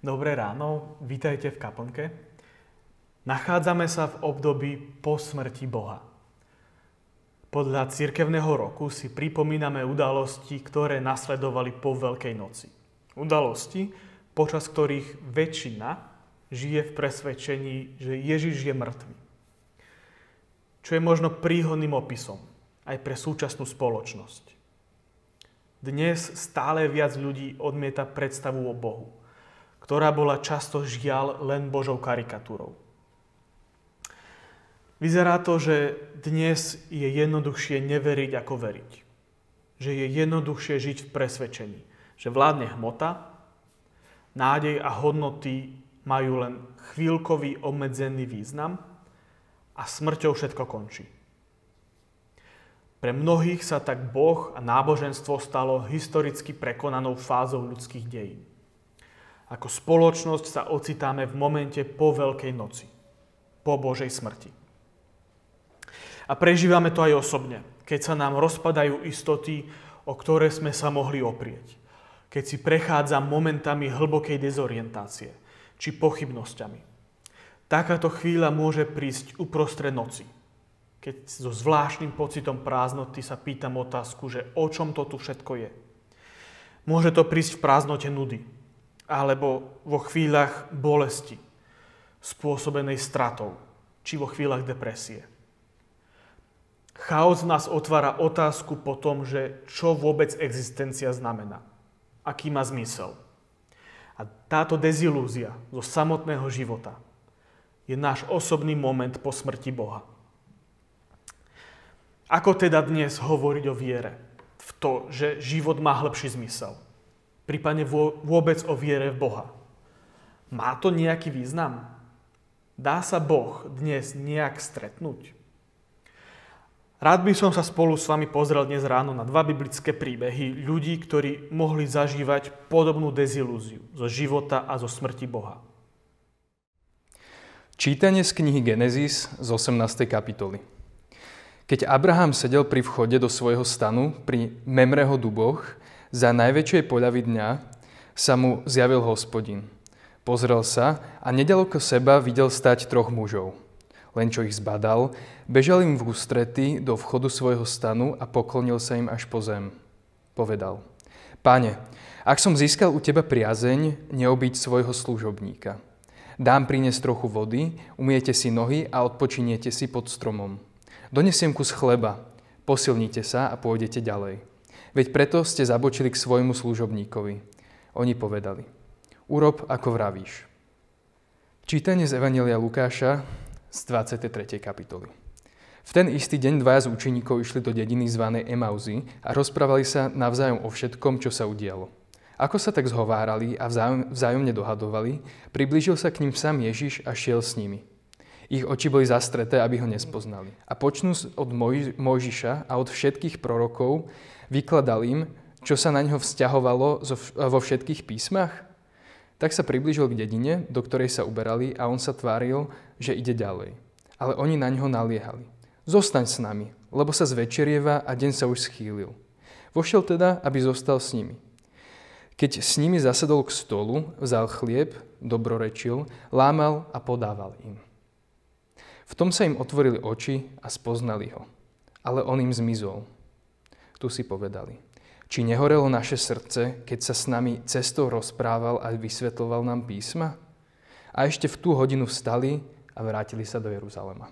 Dobré ráno, vítajte v kaplnke. Nachádzame sa v období po smrti Boha. Podľa cirkevného roku si pripomíname udalosti, ktoré nasledovali po Veľkej noci. Udalosti, počas ktorých väčšina žije v presvedčení, že Ježiš je mŕtvy. Čo je možno príhodným opisom aj pre súčasnú spoločnosť. Dnes stále viac ľudí odmieta predstavu o Bohu, ktorá bola často žiaľ len Božou karikatúrou. Vyzerá to, že dnes je jednoduchšie neveriť ako veriť. Že je jednoduchšie žiť v presvedčení, že vládne hmota, nádej a hodnoty majú len chvíľkový obmedzený význam a smrťou všetko končí. Pre mnohých sa tak Boh a náboženstvo stalo historicky prekonanou fázou ľudských dejín. Ako spoločnosť sa ocitáme v momente po Veľkej noci, po Božej smrti. A prežívame to aj osobne, keď sa nám rozpadajú istoty, o ktoré sme sa mohli oprieť. Keď si prechádza momentami hlbokej dezorientácie či pochybnosťami. Takáto chvíľa môže prísť uprostred noci, keď so zvláštnym pocitom prázdnoty sa pýtam otázku, že o čom to tu všetko je. Môže to prísť v prázdnote nudy, alebo vo chvíľach bolesti, spôsobenej stratou, či vo chvíľach depresie. Chaos nás otvára otázku po tom, že čo vôbec existencia znamená, aký má zmysel. A táto dezilúzia zo samotného života je náš osobný moment po smrti Boha. Ako teda dnes hovoriť o viere, v to, že život má hĺbší zmysel? Prípadne vôbec o viere v Boha. Má to nejaký význam? Dá sa Boh dnes nejak stretnúť? Rád by som sa spolu s vami pozrel dnes ráno na dva biblické príbehy ľudí, ktorí mohli zažívať podobnú dezilúziu zo života a zo smrti Boha. Čítanie z knihy Genesis z 18. kapitoly. Keď Abraham sedel pri vchode do svojho stanu pri Memreho duboch, za najväčšej poľavy dňa sa mu zjavil Hospodin. Pozrel sa a nedaleko seba videl stať troch mužov. Len čo ich zbadal, bežal im v ústrety do vchodu svojho stanu a poklonil sa im až po zem. Povedal: Pane, ak som získal u teba priazeň, neobíď svojho služobníka. Dám priniesť trochu vody, umyjete si nohy a odpočiniete si pod stromom. Donesiem kus chleba, posilnite sa a pôjdete ďalej. Veď preto ste zabočili k svojmu služobníkovi. Oni povedali: Urob, ako vravíš. Čítanie z Evanjelia Lukáša z 23. kapitoly. V ten istý deň dvaja z učeníkov išli do dediny zvanej Emauzy a rozprávali sa navzájom o všetkom, čo sa udialo. Ako sa tak zhovárali a vzájomne dohadovali, priblížil sa k ním sám Ježiš a šiel s nimi. Ich oči boli zastreté, aby ho nespoznali. A počnúc od Mojžiša a od všetkých prorokov, vykladal im, čo sa na neho vzťahovalo vo všetkých písmach. Tak sa priblížil k dedine, do ktorej sa uberali, a on sa tváril, že ide ďalej. Ale oni na neho naliehali: Zostaň s nami, lebo sa zvečerieva a deň sa už schýlil. Vošiel teda, aby zostal s nimi. Keď s nimi zasadol k stolu, vzal chlieb, dobrorečil, lámal a podával im. V tom sa im otvorili oči a spoznali ho. Ale on im zmizol. Tu si povedali: Či nehorelo naše srdce, keď sa s nami cestou rozprával a vysvetľoval nám písma? A ešte v tú hodinu vstali a vrátili sa do Jeruzalema.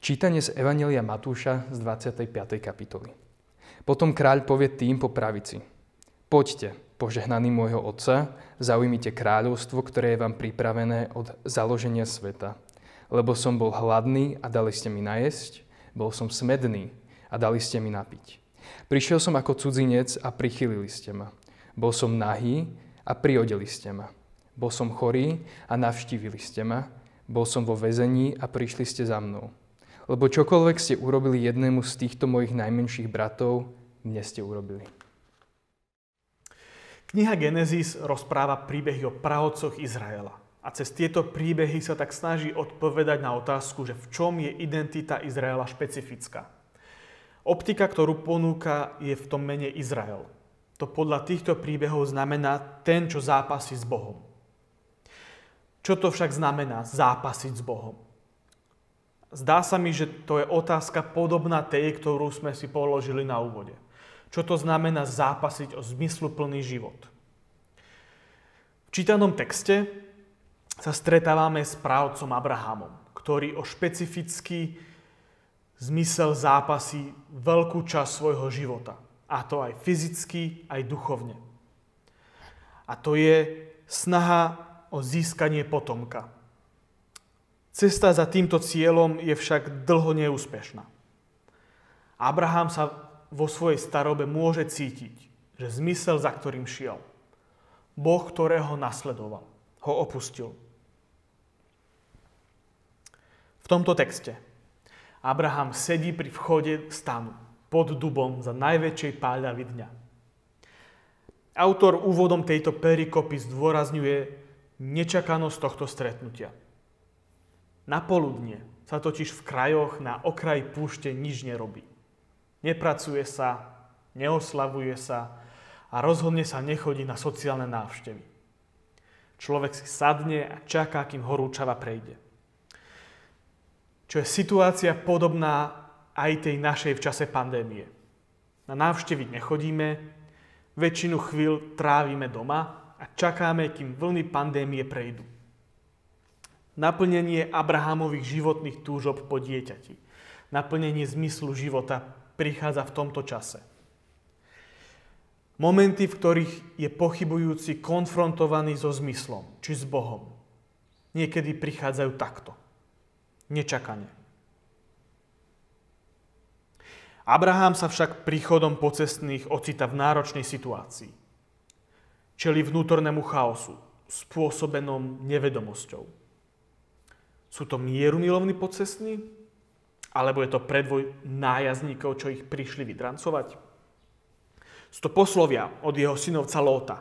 Čítanie z Evanjelia Matúša z 25. kapitoly. Potom kráľ povie tým po pravici: Poďte, požehnaní môjho otca, zaujmite kráľovstvo, ktoré je vám pripravené od založenia sveta. Lebo som bol hladný a dali ste mi najesť, bol som smedný a dali ste mi napiť. Prišiel som ako cudzinec a prichylili ste ma. Bol som nahý a priodeli ste ma. Bol som chorý a navštívili ste ma. Bol som vo väzení a prišli ste za mnou. Lebo čokoľvek ste urobili jednému z týchto mojich najmenších bratov, dnes ste urobili. Kniha Genesis rozpráva príbehy o praotcoch Izraela. A cez tieto príbehy sa tak snaží odpovedať na otázku, že v čom je identita Izraela špecifická. Optika, ktorú ponúka, je v tom mene Izrael. to podľa týchto príbehov znamená ten, čo zápasí s Bohom. Čo to však znamená zápasiť s Bohom? Zdá sa mi, že to je otázka podobná tej, ktorú sme si položili na úvode. Čo to znamená zápasiť o zmysluplný život? V čítanom texte sa stretávame s právcom Abrahamom, ktorý o špecifický zmysel zápasí veľkú časť svojho života. A to aj fyzicky, aj duchovne. A to je snaha o získanie potomka. Cesta za týmto cieľom je však dlho neúspešná. Abraham sa vo svojej starobe môže cítiť, že zmysel, za ktorým šiel, Boh, ktorého nasledoval, ho opustil. V tomto texte Abraham sedí pri vchode stanu pod dubom za najväčšej páľavy dňa. Autor úvodom tejto perikopy zdôrazňuje nečakanosť tohto stretnutia. Na poludnie sa totiž v krajoch na okraj púšte nič nerobí. Nepracuje sa, neoslavuje sa a rozhodne sa nechodí na sociálne návštevy. Človek si sadne a čaká, kým horúčava prejde. Čo je situácia podobná aj tej našej v čase pandémie. Na návštevy nechodíme, väčšinu chvíľ trávime doma a čakáme, kým vlny pandémie prejdú. Naplnenie Abrahamových životných túžob po dieťati. Naplnenie zmyslu života prichádza v tomto čase. Momenty, v ktorých je pochybujúci konfrontovaný so zmyslom, či s Bohom, niekedy prichádzajú takto. Nečakanie. Abraham sa však príchodom pocestných ocita v náročnej situácii. Čelí vnútornému chaosu, spôsobenom nevedomosťou. Sú to mierumilovní pocestní? Alebo je to predvoj nájazdníkov, čo ich prišli vydrancovať? Sú to poslovia od jeho synovca Lóta?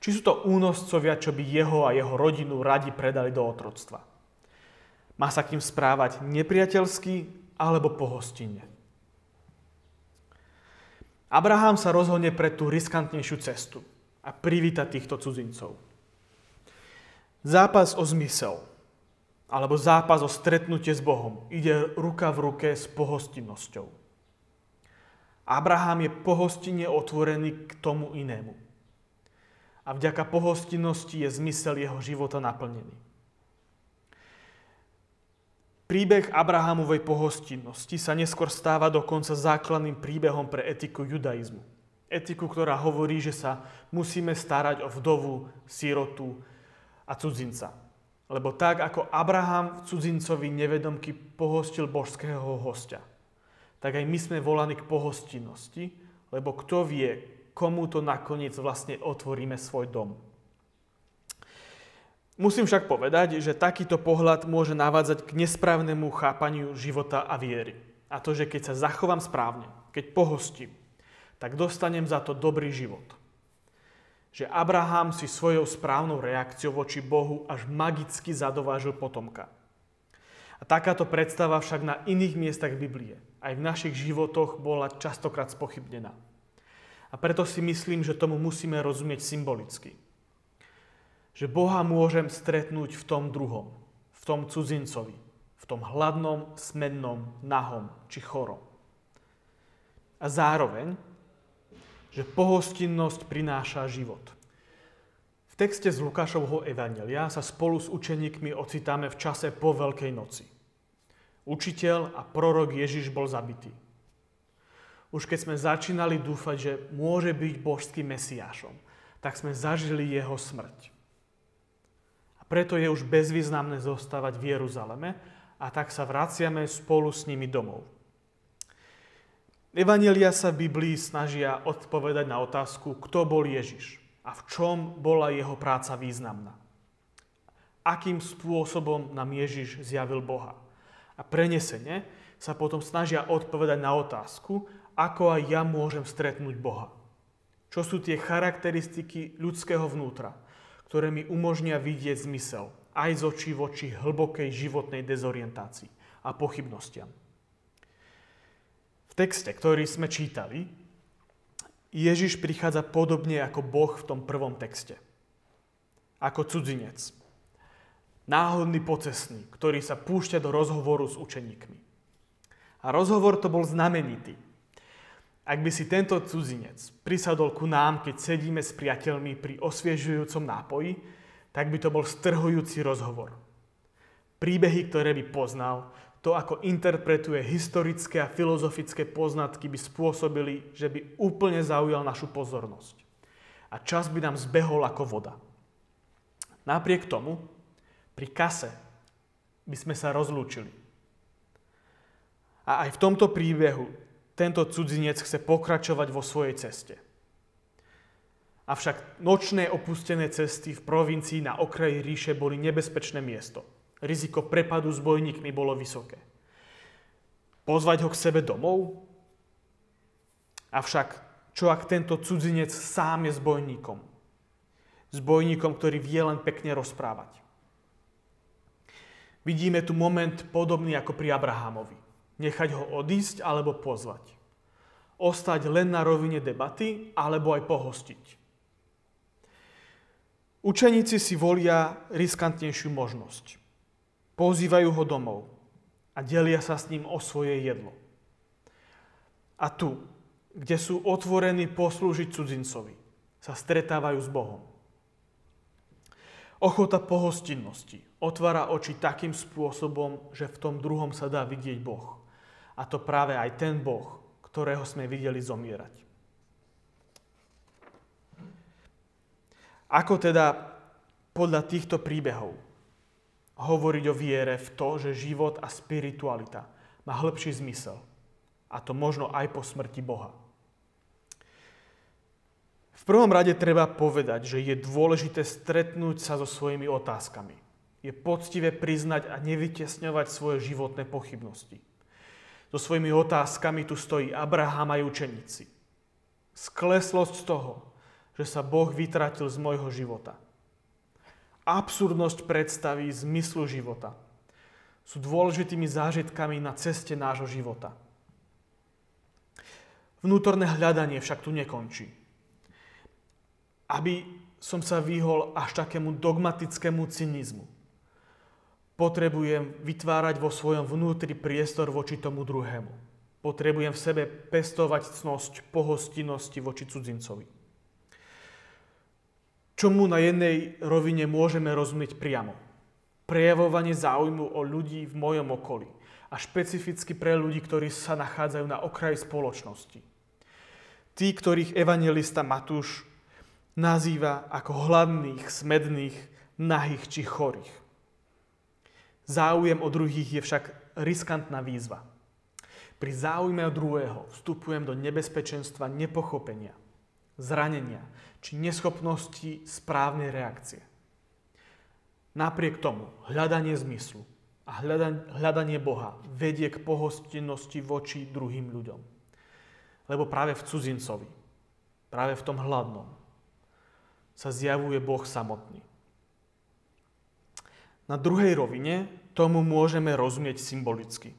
Či sú to únoscovia, čo by jeho a jeho rodinu radi predali do otroctva? Má sa k nim správať nepriateľsky alebo pohostinne? Abraham sa rozhodne pre tú riskantnejšiu cestu a privíta týchto cudzincov. Zápas o zmysel alebo zápas o stretnutie s Bohom ide ruka v ruke s pohostinnosťou. Abraham je pohostinne otvorený k tomu inému. A vďaka pohostinnosti je zmysel jeho života naplnený. Príbeh Abrahamovej pohostinnosti sa neskôr stáva dokonca základným príbehom pre etiku judaizmu. Etiku, ktorá hovorí, že sa musíme starať o vdovu, sírotu a cudzinca. Lebo tak, ako Abraham v cudzincovi nevedomky pohostil božského hostia, tak aj my sme volaní k pohostinnosti, lebo kto vie, komu to nakoniec vlastne otvoríme svoj dom. Musím však povedať, že takýto pohľad môže navádzať k nesprávnemu chápaniu života a viery. A to, že keď sa zachovám správne, keď pohostím, tak dostanem za to dobrý život. Že Abraham si svojou správnou reakciou voči Bohu až magicky zadovážil potomka. A takáto predstava však na iných miestach Biblie, aj v našich životoch, bola častokrát spochybnená. A preto si myslím, že tomu musíme rozumieť symbolicky. Že Boha môžem stretnúť v tom druhom, v tom cudzincovi, v tom hladnom, smennom, nahom či chorom. A zároveň že pohostinnosť prináša život. V texte z Lukášovho evanjelia sa spolu s učeníkmi ocitáme v čase po Veľkej noci. Učiteľ a prorok Ježiš bol zabitý. Už keď sme začínali dúfať, že môže byť božským Mesiášom, tak sme zažili jeho smrť. A preto je už bezvýznamné zostávať v Jeruzaleme a tak sa vraciame spolu s nimi domov. Evanjelia sa v Biblii snažia odpovedať na otázku, kto bol Ježiš a v čom bola jeho práca významná. Akým spôsobom nám Ježiš zjavil Boha. A prenesene sa potom snažia odpovedať na otázku, ako aj ja môžem stretnúť Boha. Čo sú tie charakteristiky ľudského vnútra, ktoré mi umožnia vidieť zmysel aj z očí v oči hlbokej životnej dezorientácii a pochybnostiam. V texte, ktorý sme čítali, Ježiš prichádza podobne ako Boh v tom prvom texte. Ako cudzinec. Náhodný pocestník, ktorý sa púšťa do rozhovoru s učeníkmi. A rozhovor to bol znamenitý. Ak by si tento cudzinec prisadol ku nám, keď sedíme s priateľmi pri osviežujúcom nápoji, tak by to bol strhujúci rozhovor. Príbehy, ktoré by poznal, to, ako interpretuje historické a filozofické poznatky, by spôsobili, že by úplne zaujal našu pozornosť. A čas by nám zbehol ako voda. Napriek tomu, pri kase by sme sa rozlúčili. A aj v tomto príbehu tento cudzinec chce pokračovať vo svojej ceste. Avšak nočné opustené cesty v provincii na okraji ríše boli nebezpečné miesto. Riziko prepadu s bojníkmi bolo vysoké. Pozvať ho k sebe domov? Avšak čo ak tento cudzinec sám je s bojníkom? S bojníkom, ktorý vie len pekne rozprávať. Vidíme tu moment podobný ako pri Abrahamovi. Nechať ho odísť alebo pozvať. Ostať len na rovine debaty alebo aj pohostiť. Učeníci si volia riskantnejšiu možnosť. Pozývajú ho domov a delia sa s ním o svoje jedlo. A tu, kde sú otvorení poslúžiť cudzincovi, sa stretávajú s Bohom. Ochota pohostinnosti otvára oči takým spôsobom, že v tom druhom sa dá vidieť Boh. A to práve aj ten Boh, ktorého sme videli zomierať. Ako teda podľa týchto príbehov hovoriť o viere v to, že život a spiritualita má hĺbší zmysel? A to možno aj po smrti Boha. V prvom rade treba povedať, že je dôležité stretnúť sa so svojimi otázkami. Je poctivé priznať a nevytiesňovať svoje životné pochybnosti. So svojimi otázkami tu stojí Abraham a učeníci. Skleslosť z toho, že sa Boh vytratil z môjho života. Absurdnosť predstavy zmyslu života. Sú dôležitými zážitkami na ceste nášho života. Vnútorné hľadanie však tu nekončí. Aby som sa vyhol až takému dogmatickému cynizmu, potrebujem vytvárať vo svojom vnútri priestor voči tomu druhému. Potrebujem v sebe pestovať cnosť pohostinnosti voči cudzincovi. Čomu na jednej rovine môžeme rozumieť priamo? Prejavovanie záujmu o ľudí v mojom okolí a špecificky pre ľudí, ktorí sa nachádzajú na okraji spoločnosti. Tí, ktorých evanjelista Matúš nazýva ako hladných, smedných, nahých či chorých. Záujem o druhých je však riskantná výzva. Pri záujme o druhého vstupujem do nebezpečenstva nepochopenia, zranenia či neschopnosti správnej reakcie. Napriek tomu hľadanie zmyslu a hľadanie Boha vedie k pohostinnosti voči druhým ľuďom. Lebo práve v cudzincovi, práve v tom hladnom, sa zjavuje Boh samotný. Na druhej rovine tomu môžeme rozumieť symbolicky.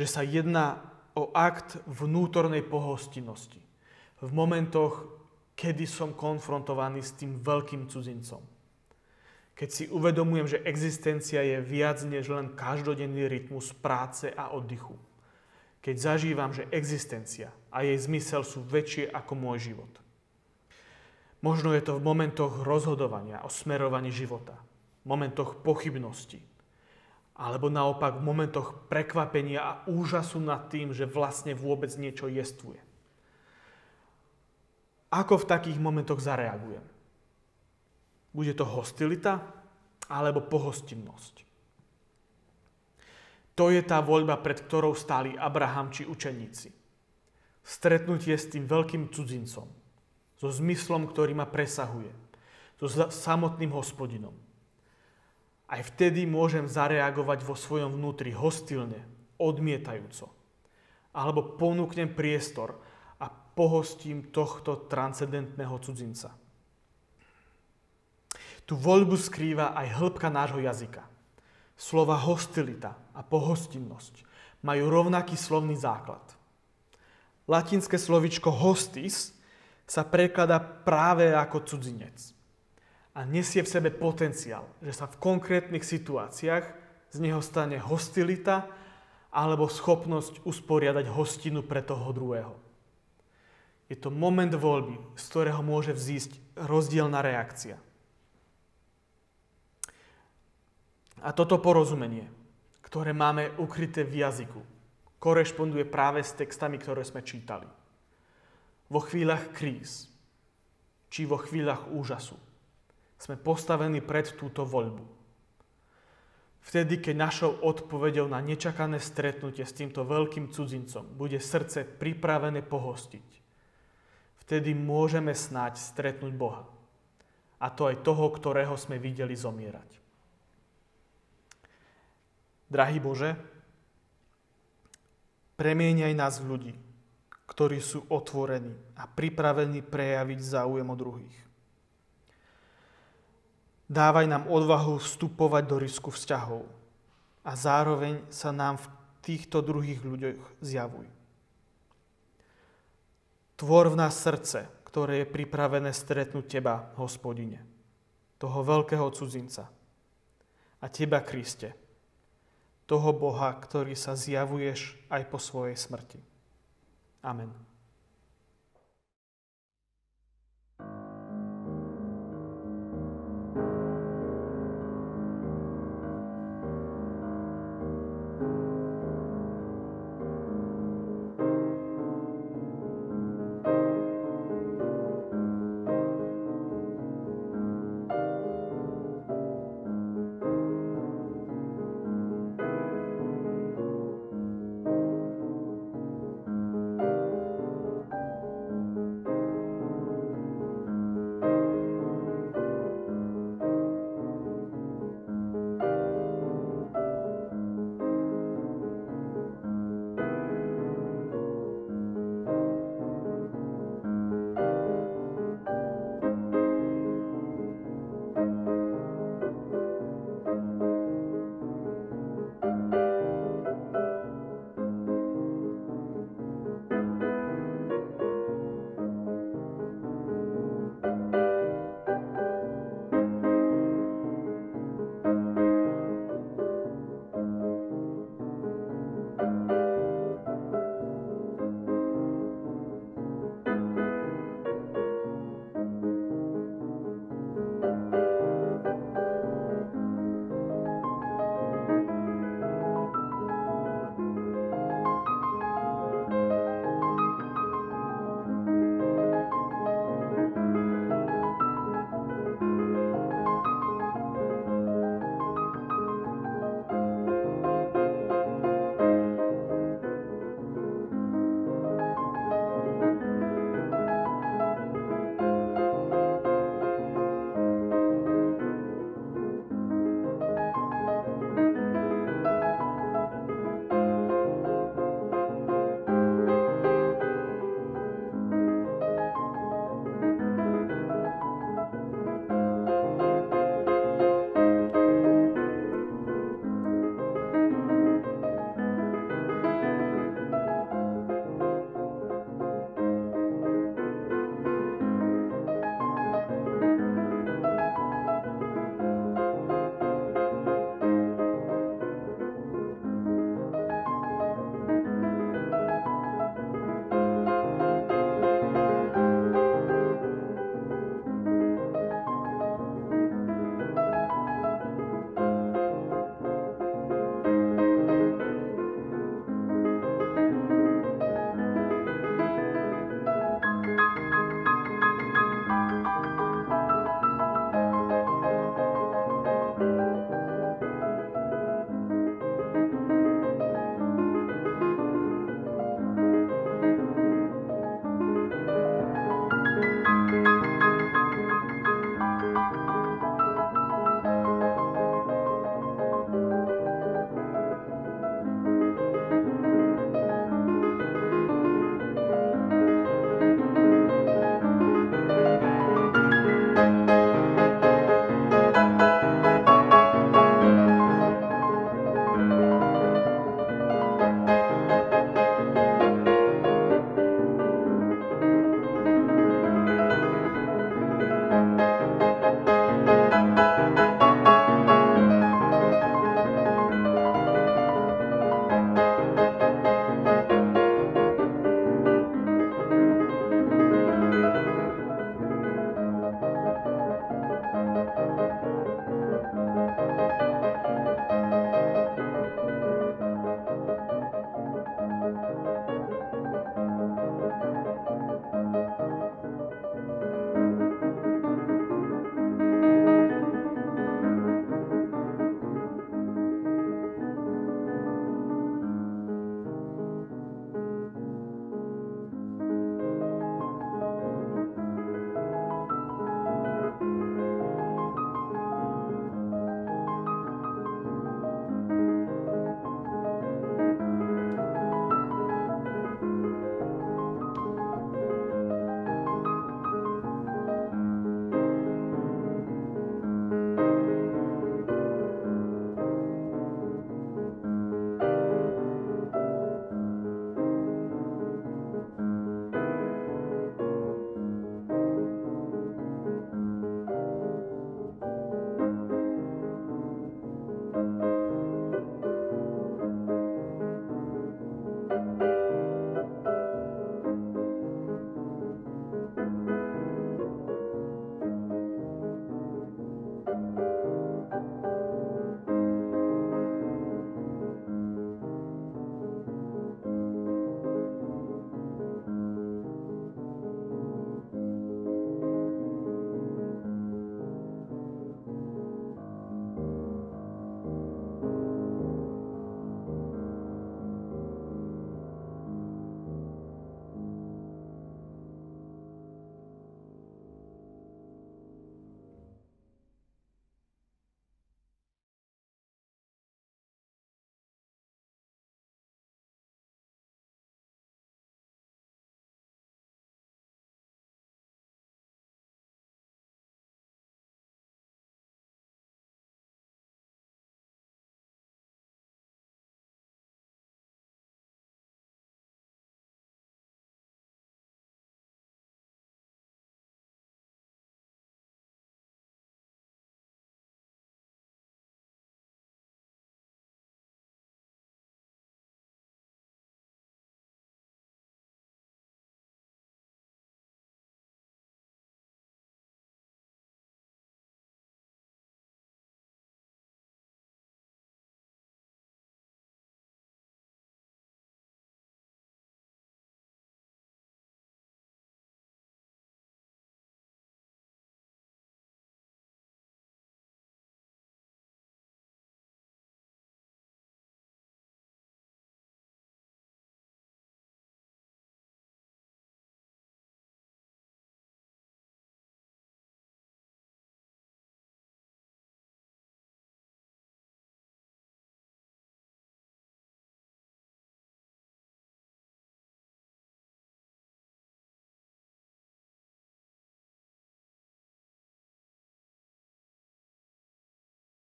Že sa jedná o akt vnútornej pohostinnosti. V momentoch, kedy som konfrontovaný s tým veľkým cudzincom. Keď si uvedomujem, že existencia je viac než len každodenný rytmus práce a oddychu. Keď zažívam, že existencia a jej zmysel sú väčšie ako môj život. Možno je to v momentoch rozhodovania o smerovaní života. V momentoch pochybnosti, alebo naopak v momentoch prekvapenia a úžasu nad tým, že vlastne vôbec niečo jestvuje. Ako v takých momentoch zareagujem? Bude to hostilita alebo pohostinnosť? To je tá voľba, pred ktorou stáli Abraham či učeníci. Stretnutie s tým veľkým cudzincom, so zmyslom, ktorý ma presahuje, so samotným Hospodinom. Aj vtedy môžem zareagovať vo svojom vnútri hostilne, odmietajúco. Alebo ponúknem priestor a pohostím tohto transcendentného cudzinca. Tu voľbu skrýva aj hĺbka nášho jazyka. Slova hostilita a pohostinnosť majú rovnaký slovný základ. Latinské slovíčko hostis sa prekladá práve ako cudzinec a nesie v sebe potenciál, že sa v konkrétnych situáciách z neho stane hostilita alebo schopnosť usporiadať hostinu pre toho druhého. Je to moment voľby, z ktorého môže vzísť rozdielna reakcia. A toto porozumenie, ktoré máme ukryté v jazyku, korešponduje práve s textami, ktoré sme čítali. Vo chvíľach kríz, či vo chvíľach úžasu, sme postavení pred túto voľbu. Vtedy, keď našou odpoveďou na nečakané stretnutie s týmto veľkým cudzincom bude srdce pripravené pohostiť, vtedy môžeme snáď stretnúť Boha. A to aj toho, ktorého sme videli zomierať. Drahý Bože, premieňaj nás v ľudí, ktorí sú otvorení a pripravení prejaviť záujem o druhých. Dávaj nám odvahu vstupovať do risku vzťahov a zároveň sa nám v týchto druhých ľuďoch zjavuj. Tvor v nás srdce, ktoré je pripravené stretnúť Teba, Hospodine, toho veľkého cudzinca, a Teba, Kriste, toho Boha, ktorý sa zjavuješ aj po svojej smrti. Amen.